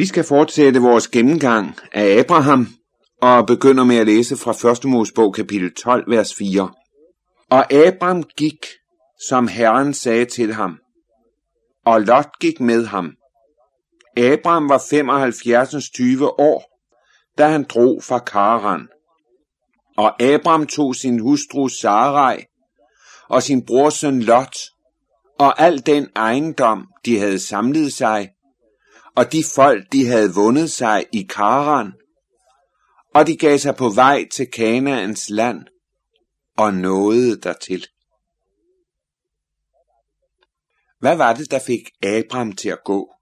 Vi skal fortsætte vores gennemgang af Abraham og begynder med at læse fra 1. Mosebog kapitel 12, vers 4. Og Abraham gik, som Herren sagde til ham, og Lot gik med ham. Abraham var 75 år, da han drog fra Karan. Og Abraham tog sin hustru Sarai og sin brors søn Lot og al den ejendom, de havde samlet sig, og de folk, de havde vundet sig i Karan, og de gav sig på vej til Kanaans land og nåede dertil. Hvad var det, der fik Abraham til at gå?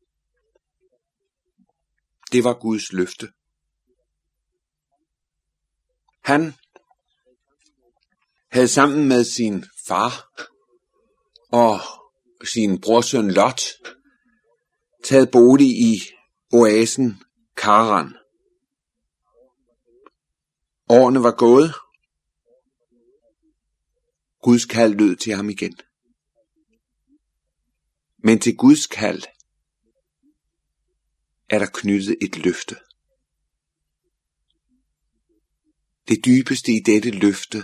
Det var Guds løfte. Han havde sammen med sin far og sin brorsøn Lot taget bolig i oasen Karan. Årene var gået. Guds kald lød til ham igen. Men til Guds kald er der knyttet et løfte. Det dybeste i dette løfte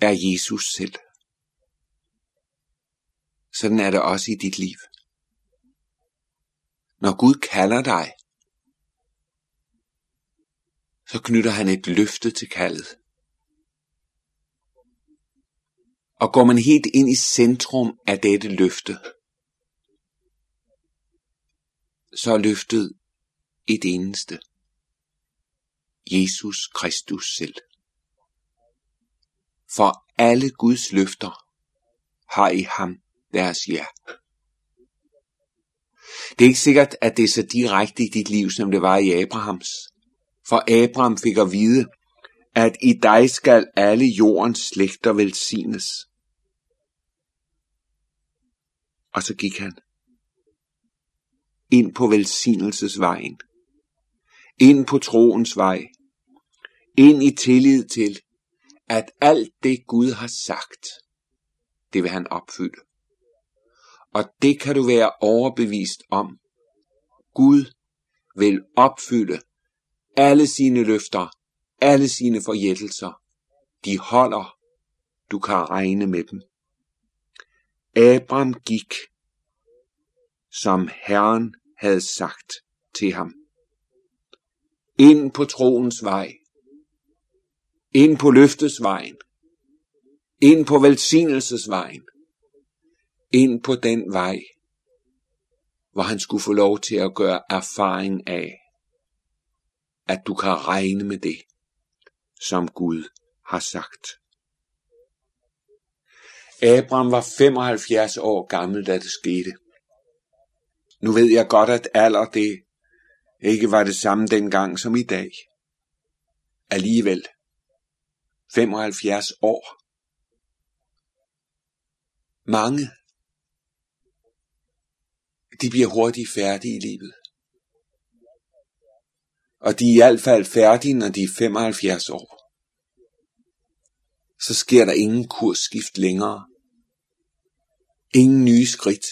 er Jesus selv. Sådan er det også i dit liv. Når Gud kalder dig, så knytter han et løfte til kaldet. Og går man helt ind i centrum af dette løfte, så er løftet et eneste. Jesus Kristus selv. For alle Guds løfter har i ham deres ja. Det er ikke sikkert, at det er så direkte i dit liv, som det var i Abrahams. For Abraham fik at vide, at i dig skal alle jordens slægter velsignes. Og så gik han ind på velsignelsesvejen, ind på troens vej, ind i tillid til, at alt det Gud har sagt, det vil han opfylde. Og det kan du være overbevist om. Gud vil opfylde alle sine løfter, alle sine forjættelser. De holder, du kan regne med dem. Abraham gik, som Herren havde sagt til ham. Ind på troens vej, ind på løftesvejen, ind på velsignelsesvejen, ind på den vej, hvor han skulle få lov til at gøre erfaring af, at du kan regne med det, som Gud har sagt. Abraham var 75 år gammel, da det skete. Nu ved jeg godt, at alder det ikke var det samme dengang som i dag. Alligevel, 75 år. Mange, de bliver hurtigt færdige i livet. Og de er i hvert fald færdige, når de er 75 år. Så sker der ingen kursskift længere. Ingen nye skridt.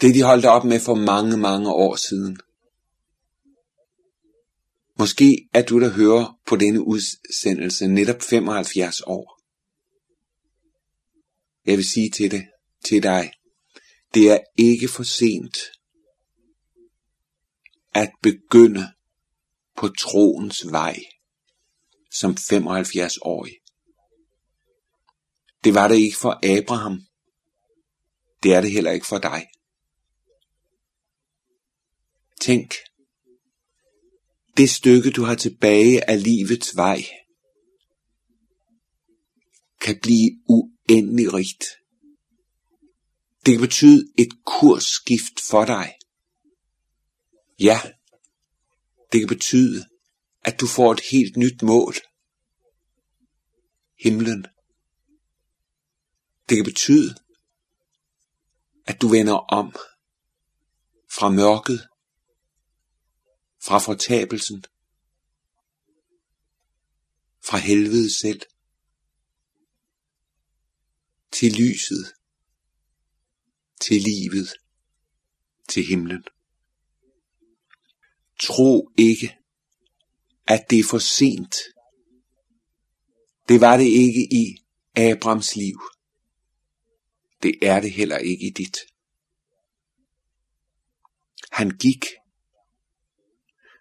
Det de holdt op med for mange, mange år siden. Måske er du, der hører på denne udsendelse, netop 75 år. Jeg vil sige til dig, det er ikke for sent at begynde på troens vej som 75-årig. Det var det ikke for Abraham. Det er det heller ikke for dig. Tænk, det stykke du har tilbage af livets vej, kan blive uendelig rigt. Det kan betyde et kursskift for dig. Ja, det kan betyde, at du får et helt nyt mål. Himlen. Det kan betyde, at du vender om fra mørket, fra fortabelsen, fra helvede selv, til lyset, til livet, til himlen. Tro ikke, at det er for sent. Det var det ikke i Abrahams liv. Det er det heller ikke i dit. Han gik,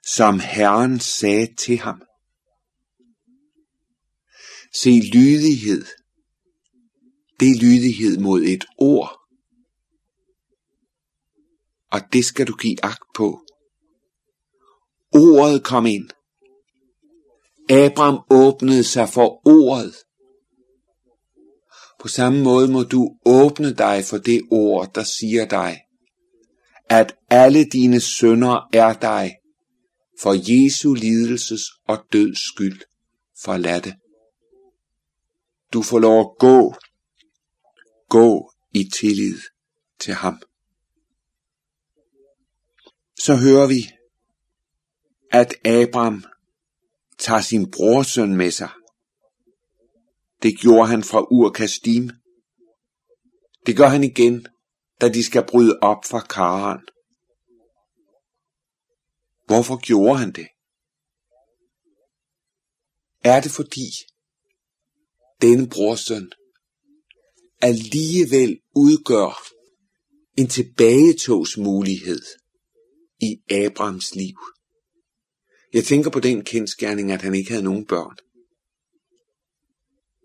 som Herren sagde til ham. Se, lydighed, det er lydighed mod et ord. Og det skal du give agt på. Ordet kom ind. Abraham åbnede sig for ordet. På samme måde må du åbne dig for det ord, der siger dig, at alle dine synder er dig for Jesu lidelses og døds skyld forladte. Du får lov at gå. Gå i tillid til ham. Så hører vi, at Abraham tager sin brorsøn med sig. Det gjorde han fra Ur Kasdim. Det gør han igen, da de skal bryde op fra Karan. Hvorfor gjorde han det? Er det fordi denne brorsøn alligevel udgør en tilbagetogsmulighed i Abrahams liv? Jeg tænker på den kendsgerning, at han ikke havde nogen børn.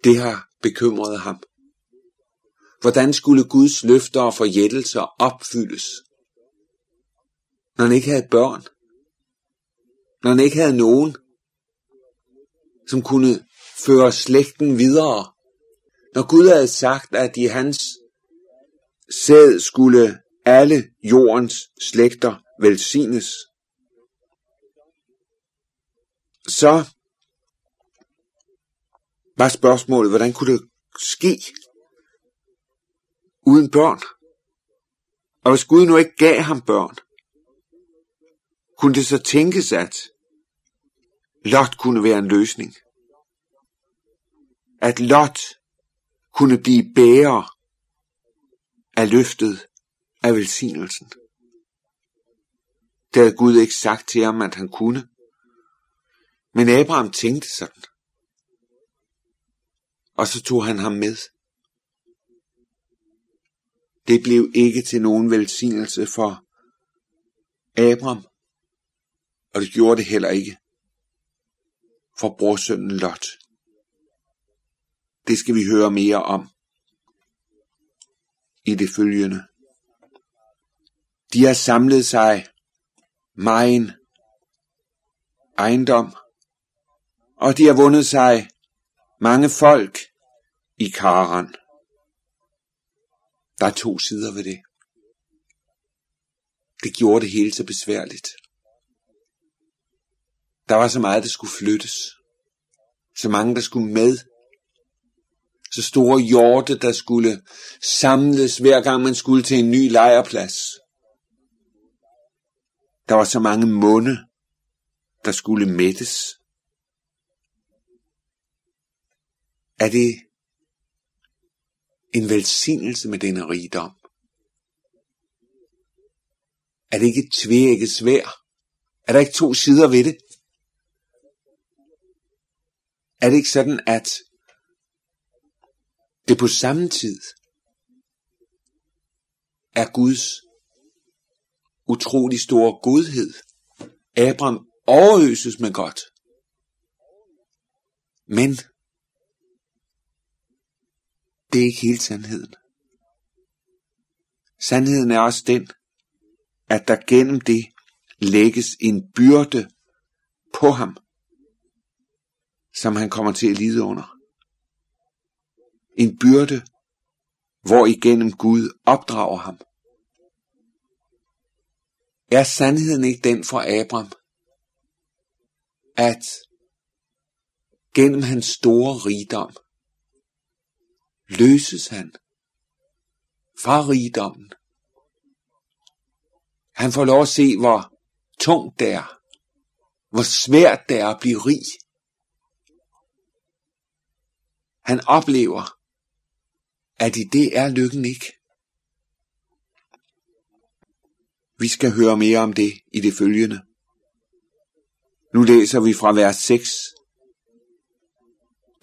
Det har bekymret ham. Hvordan skulle Guds løfter og forjættelser opfyldes, når han ikke havde børn? Når han ikke havde nogen, som kunne føre slægten videre? Når Gud havde sagt, at i hans sæd skulle alle jordens slægter velsignes, så var spørgsmålet, hvordan kunne det ske uden børn? Og hvis Gud nu ikke gav ham børn, kunne det så tænkes, at Lot kunne være en løsning? At Lot kunne blive bærer af løftet af velsignelsen? Det havde Gud ikke sagt til ham, at han kunne. Men Abraham tænkte sådan. Og så tog han ham med. Det blev ikke til nogen velsignelse for Abraham. Og det gjorde det heller ikke for brorsønnen Lot. Det skal vi høre mere om i det følgende. De har samlet sig megen ejendom, og de har vundet sig mange folk i Karan. Der er to sider ved det. Det gjorde det hele så besværligt. Der var så meget, der skulle flyttes. Så mange, der skulle med. Så store hjorte, der skulle samles, hver gang man skulle til en ny lejrplads. Der var så mange munde, der skulle mættes. Er det en velsignelse med denne rigdom? Er det ikke et tveægget sværd? Er der ikke to sider ved det? Er det ikke sådan, at det på samme tid er Guds utrolig store godhed? Abraham overøses med godt. Men det er ikke hele sandheden. Sandheden er også den, at der gennem det lægges en byrde på ham, som han kommer til at lide under. En byrde, hvor igennem Gud opdrager ham. Er sandheden ikke den for Abraham, at gennem hans store rigdom løses han fra rigdommen? Han får lov at se, hvor tungt det er, hvor svært det er at blive rig. Han oplever, at i det er lykken ikke. Vi skal høre mere om det i det følgende. Nu læser vi fra vers 6.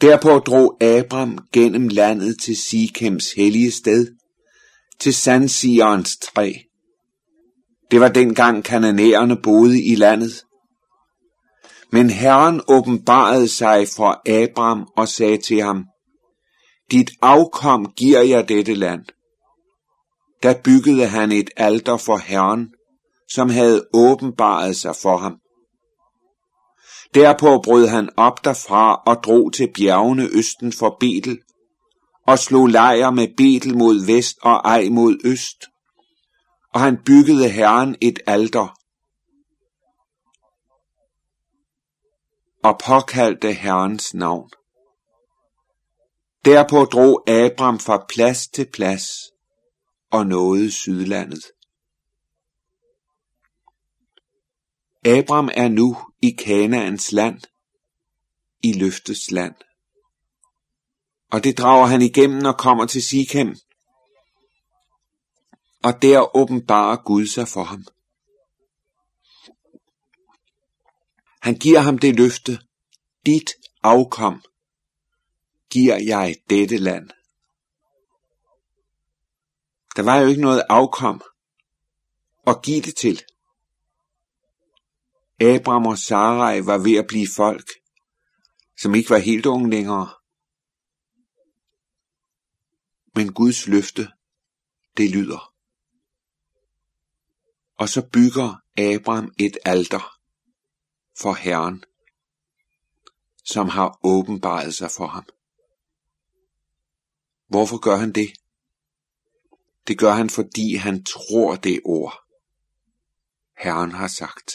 Derpå drog Abraham gennem landet til Sikhems hellige sted, til sandsigerens træ. Det var dengang kananæerne boede i landet. Men Herren åbenbarede sig for Abraham og sagde til ham: Dit afkom giver jeg dette land. Da byggede han et alter for Herren, som havde åbenbaret sig for ham. Derpå brød han op derfra og drog til bjergene østen for Betel, og slog lejr med Betel mod vest og Ej mod øst, og han byggede Herren et alter, og påkaldte Herrens navn. Derpå drog Abraham fra plads til plads og nåede Sydlandet. Abraham er nu i Kanaans land, i løftets land. Og det drager han igennem og kommer til Sikhem. Og der åbenbarer Gud sig for ham. Han giver ham det løfte: Dit afkom giver jeg dette land. Der var jo ikke noget afkom at give det til. Abraham og Sarai var ved at blive folk, som ikke var helt unge længere. Men Guds løfte, det lyder. Og så bygger Abraham et alter for Herren, som har åbenbaret sig for ham. Hvorfor gør han det? Det gør han, fordi han tror det ord, Herren har sagt.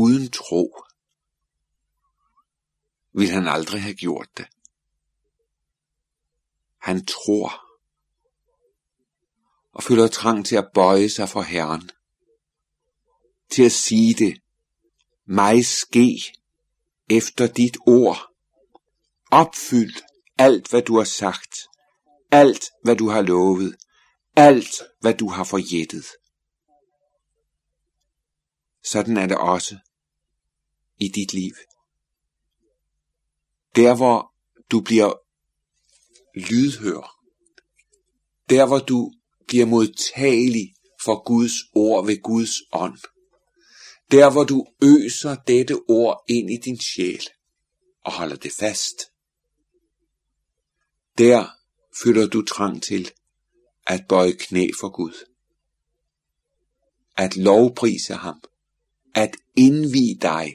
Uden tro vil han aldrig have gjort det. Han tror og føler trang til at bøje sig for Herren, til at sige det: Mig ske efter dit ord, opfyld alt hvad du har sagt, alt hvad du har lovet, alt hvad du har forjættet. Sådan er det også i dit liv. Der hvor du bliver lydhør, der hvor du bliver modtagelig for Guds ord ved Guds ånd, der hvor du øser dette ord ind i din sjæl og holder det fast, der føler du trang til at bøje knæ for Gud, at lovprise ham, at indvie dig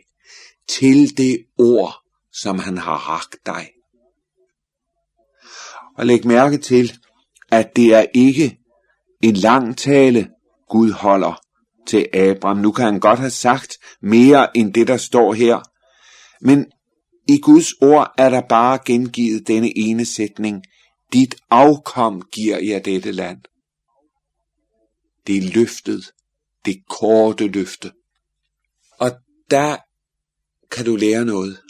til det ord, som han har rakt dig. Og læg mærke til, at det er ikke en lang tale, Gud holder til Abraham. Nu kan han godt have sagt mere end det, der står her. Men i Guds ord er der bare gengivet denne ene sætning: Dit afkom giver jeg dette land. Det er løftet, det korte løfte. Og der kan du lære noget.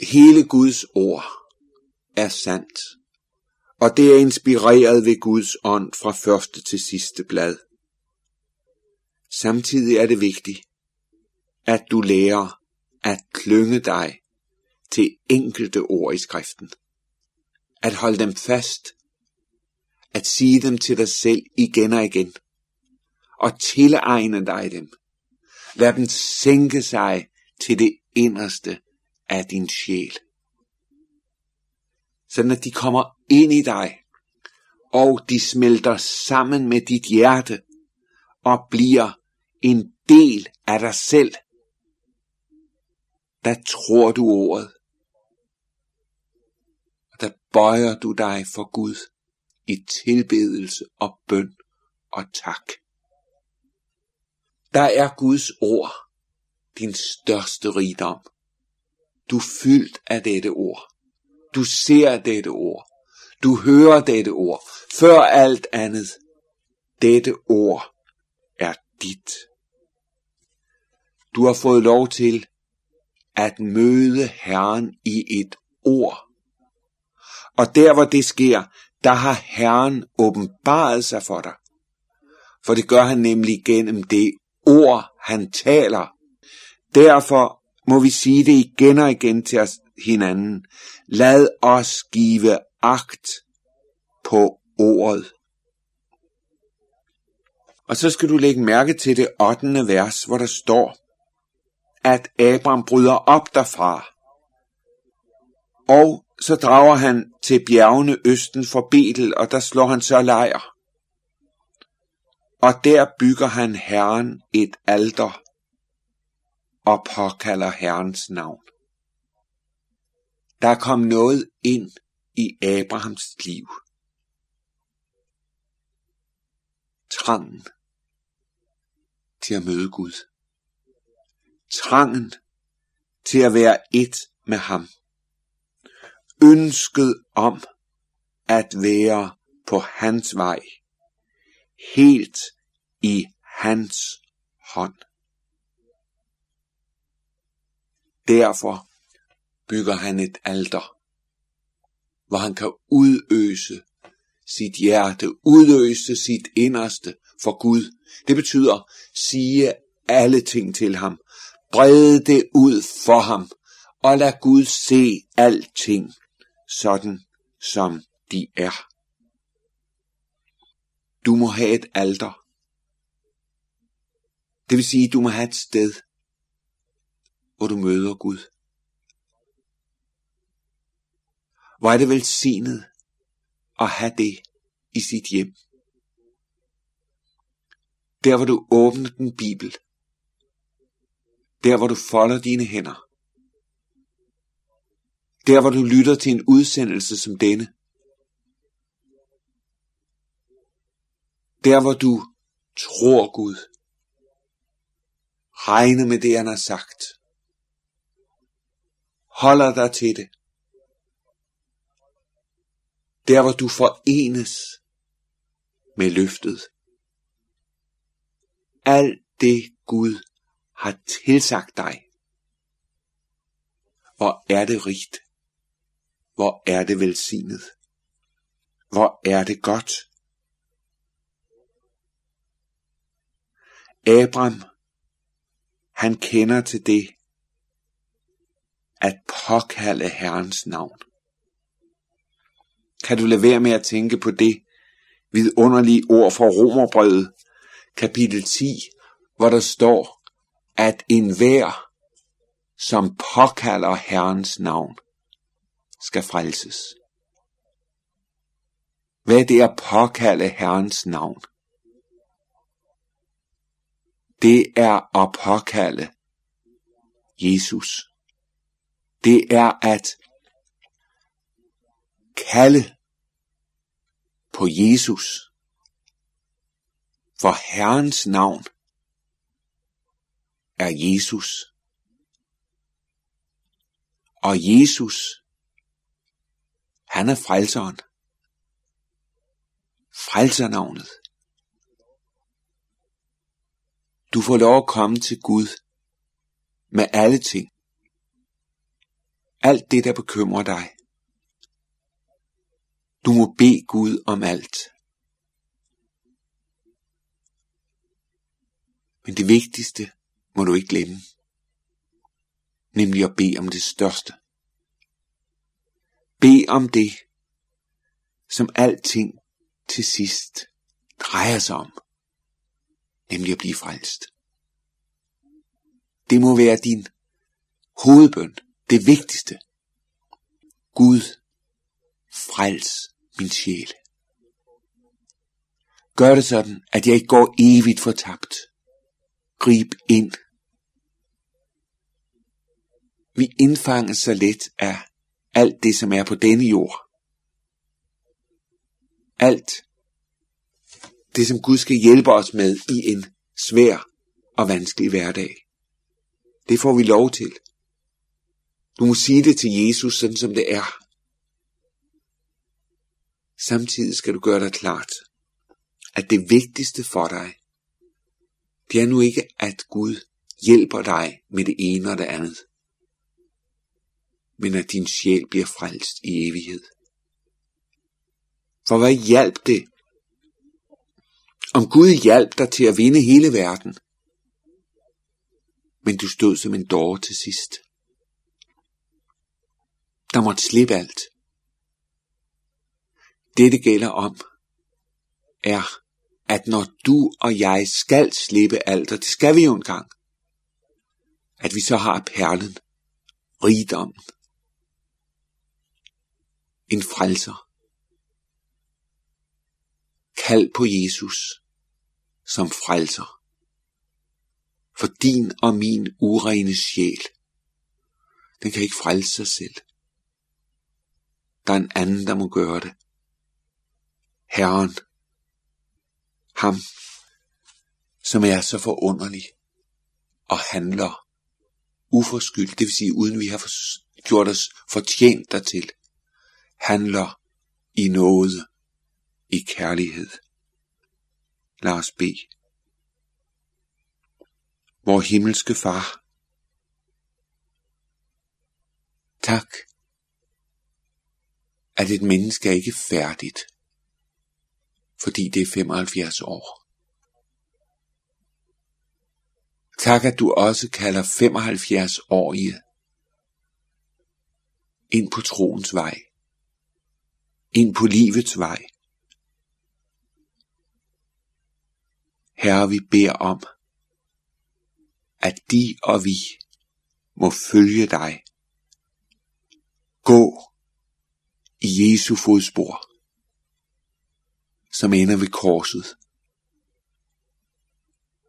Hele Guds ord er sandt, og det er inspireret ved Guds ånd fra første til sidste blad. Samtidig er det vigtigt, at du lærer at klynge dig til enkelte ord i skriften, at holde dem fast, at sige dem til dig selv igen og igen, og tilegne dig dem. Lad dem sænke sig til det inderste af din sjæl, sådan at de kommer ind i dig, og de smelter sammen med dit hjerte og bliver en del af dig selv. Der tror du ordet, og der bøjer du dig for Gud i tilbedelse og bøn og tak. Der er Guds ord din største rigdom. Du er fyldt af dette ord. Du ser dette ord. Du hører dette ord. Før alt andet, dette ord er dit. Du har fået lov til at møde Herren i et ord. Og der hvor det sker, der har Herren åbenbaret sig for dig. For det gør han nemlig gennem det ord, han taler. Derfor må vi sige det igen og igen til os hinanden. Lad os give agt på ordet. Og så skal du lægge mærke til det 8. vers, hvor der står, at Abraham bryder op derfra. Og så drager han til bjergene østen for Betel, og der slår han så lejr. Og der bygger han Herren et alter og påkalder Herrens navn. Der kom noget ind i Abrahams liv. Trangen til at møde Gud. Trangen til at være et med ham. Ønsket om at være på hans vej. Helt i hans hånd. Derfor bygger han et alter, hvor han kan udøse sit hjerte, udøse sit inderste for Gud. Det betyder, sige alle ting til ham, brede det ud for ham, og lad Gud se alting, sådan som de er. Du må have et alter. Det vil sige, du må have et sted, hvor du møder Gud. Hvor er det velsignet at have det i sit hjem. Der hvor du åbner din bibel. Der hvor du folder dine hænder. Der hvor du lytter til en udsendelse som denne. Der hvor du tror Gud. Regner med det han har sagt. Holder dig til det. Der hvor du forenes med løftet. Alt det Gud har tilsagt dig. Hvor er det rigt. Hvor er det velsignet. Hvor er det godt. Abraham, han kender til det, at påkalde Herrens navn. Kan du lade være med at tænke på det vidunderlige ord fra Romerbrevet, kapitel 10, hvor der står, at enhver, som påkalder Herrens navn, skal frelses. Hvad er det at påkalde Herrens navn? Det er at påkalde Jesus. Det er at kalde på Jesus. For Herrens navn er Jesus. Og Jesus, han er frelseren. Frelsernavnet. Du får lov at komme til Gud med alle ting. Alt det, der bekymrer dig. Du må bede Gud om alt. Men det vigtigste må du ikke glemme. Nemlig at bede om det største. Bed om det, som alting til sidst drejer sig om. Nemlig at blive frelst. Det må være din hovedbøn. Det vigtigste. Gud, frels min sjæl. Gør det sådan, at jeg ikke går evigt fortabt. Grib ind. Vi indfanges så let af alt det, som er på denne jord. Alt det, som Gud skal hjælpe os med i en svær og vanskelig hverdag. Det får vi lov til. Du må sige det til Jesus, sådan som det er. Samtidig skal du gøre dig klart, at det vigtigste for dig, det er nu ikke, at Gud hjælper dig med det ene og det andet, men at din sjæl bliver frelst i evighed. For hvad hjalp det? Om Gud hjalp dig til at vinde hele verden, men du stod som en dåre til sidst. Der måtte slippe alt. Det, det gælder om, er, at når du og jeg skal slippe alt, og det skal vi jo engang, at vi så har perlen, rigdommen, en frelser. Kald på Jesus som frelser for din og min urene sjæl. Den kan ikke frelse sig selv. Der er en anden, der må gøre det. Herren, ham, som er så forunderlig og handler uforskyldt, det vil sige uden vi har gjort os fortjent dertil, handler i nåde, i kærlighed. Lad os bede. Vor himmelske Far, tak, at et menneske er ikke færdigt, fordi det er 75 år. Tak, at du også kalder 75-årige ind på troens vej, ind på livets vej. Herre, vi beder om, at de og vi må følge dig. Gå i Jesu fodspor, som ender ved korset,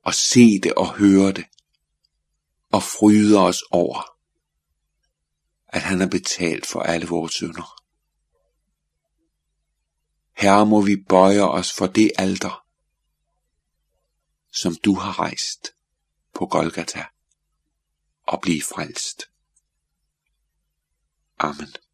og se det og høre det, og fryde os over, at han har betalt for alle vores synder. Herre, må vi bøje os for det alter, som du har rejst på Golgata, og blive frelst. Amen.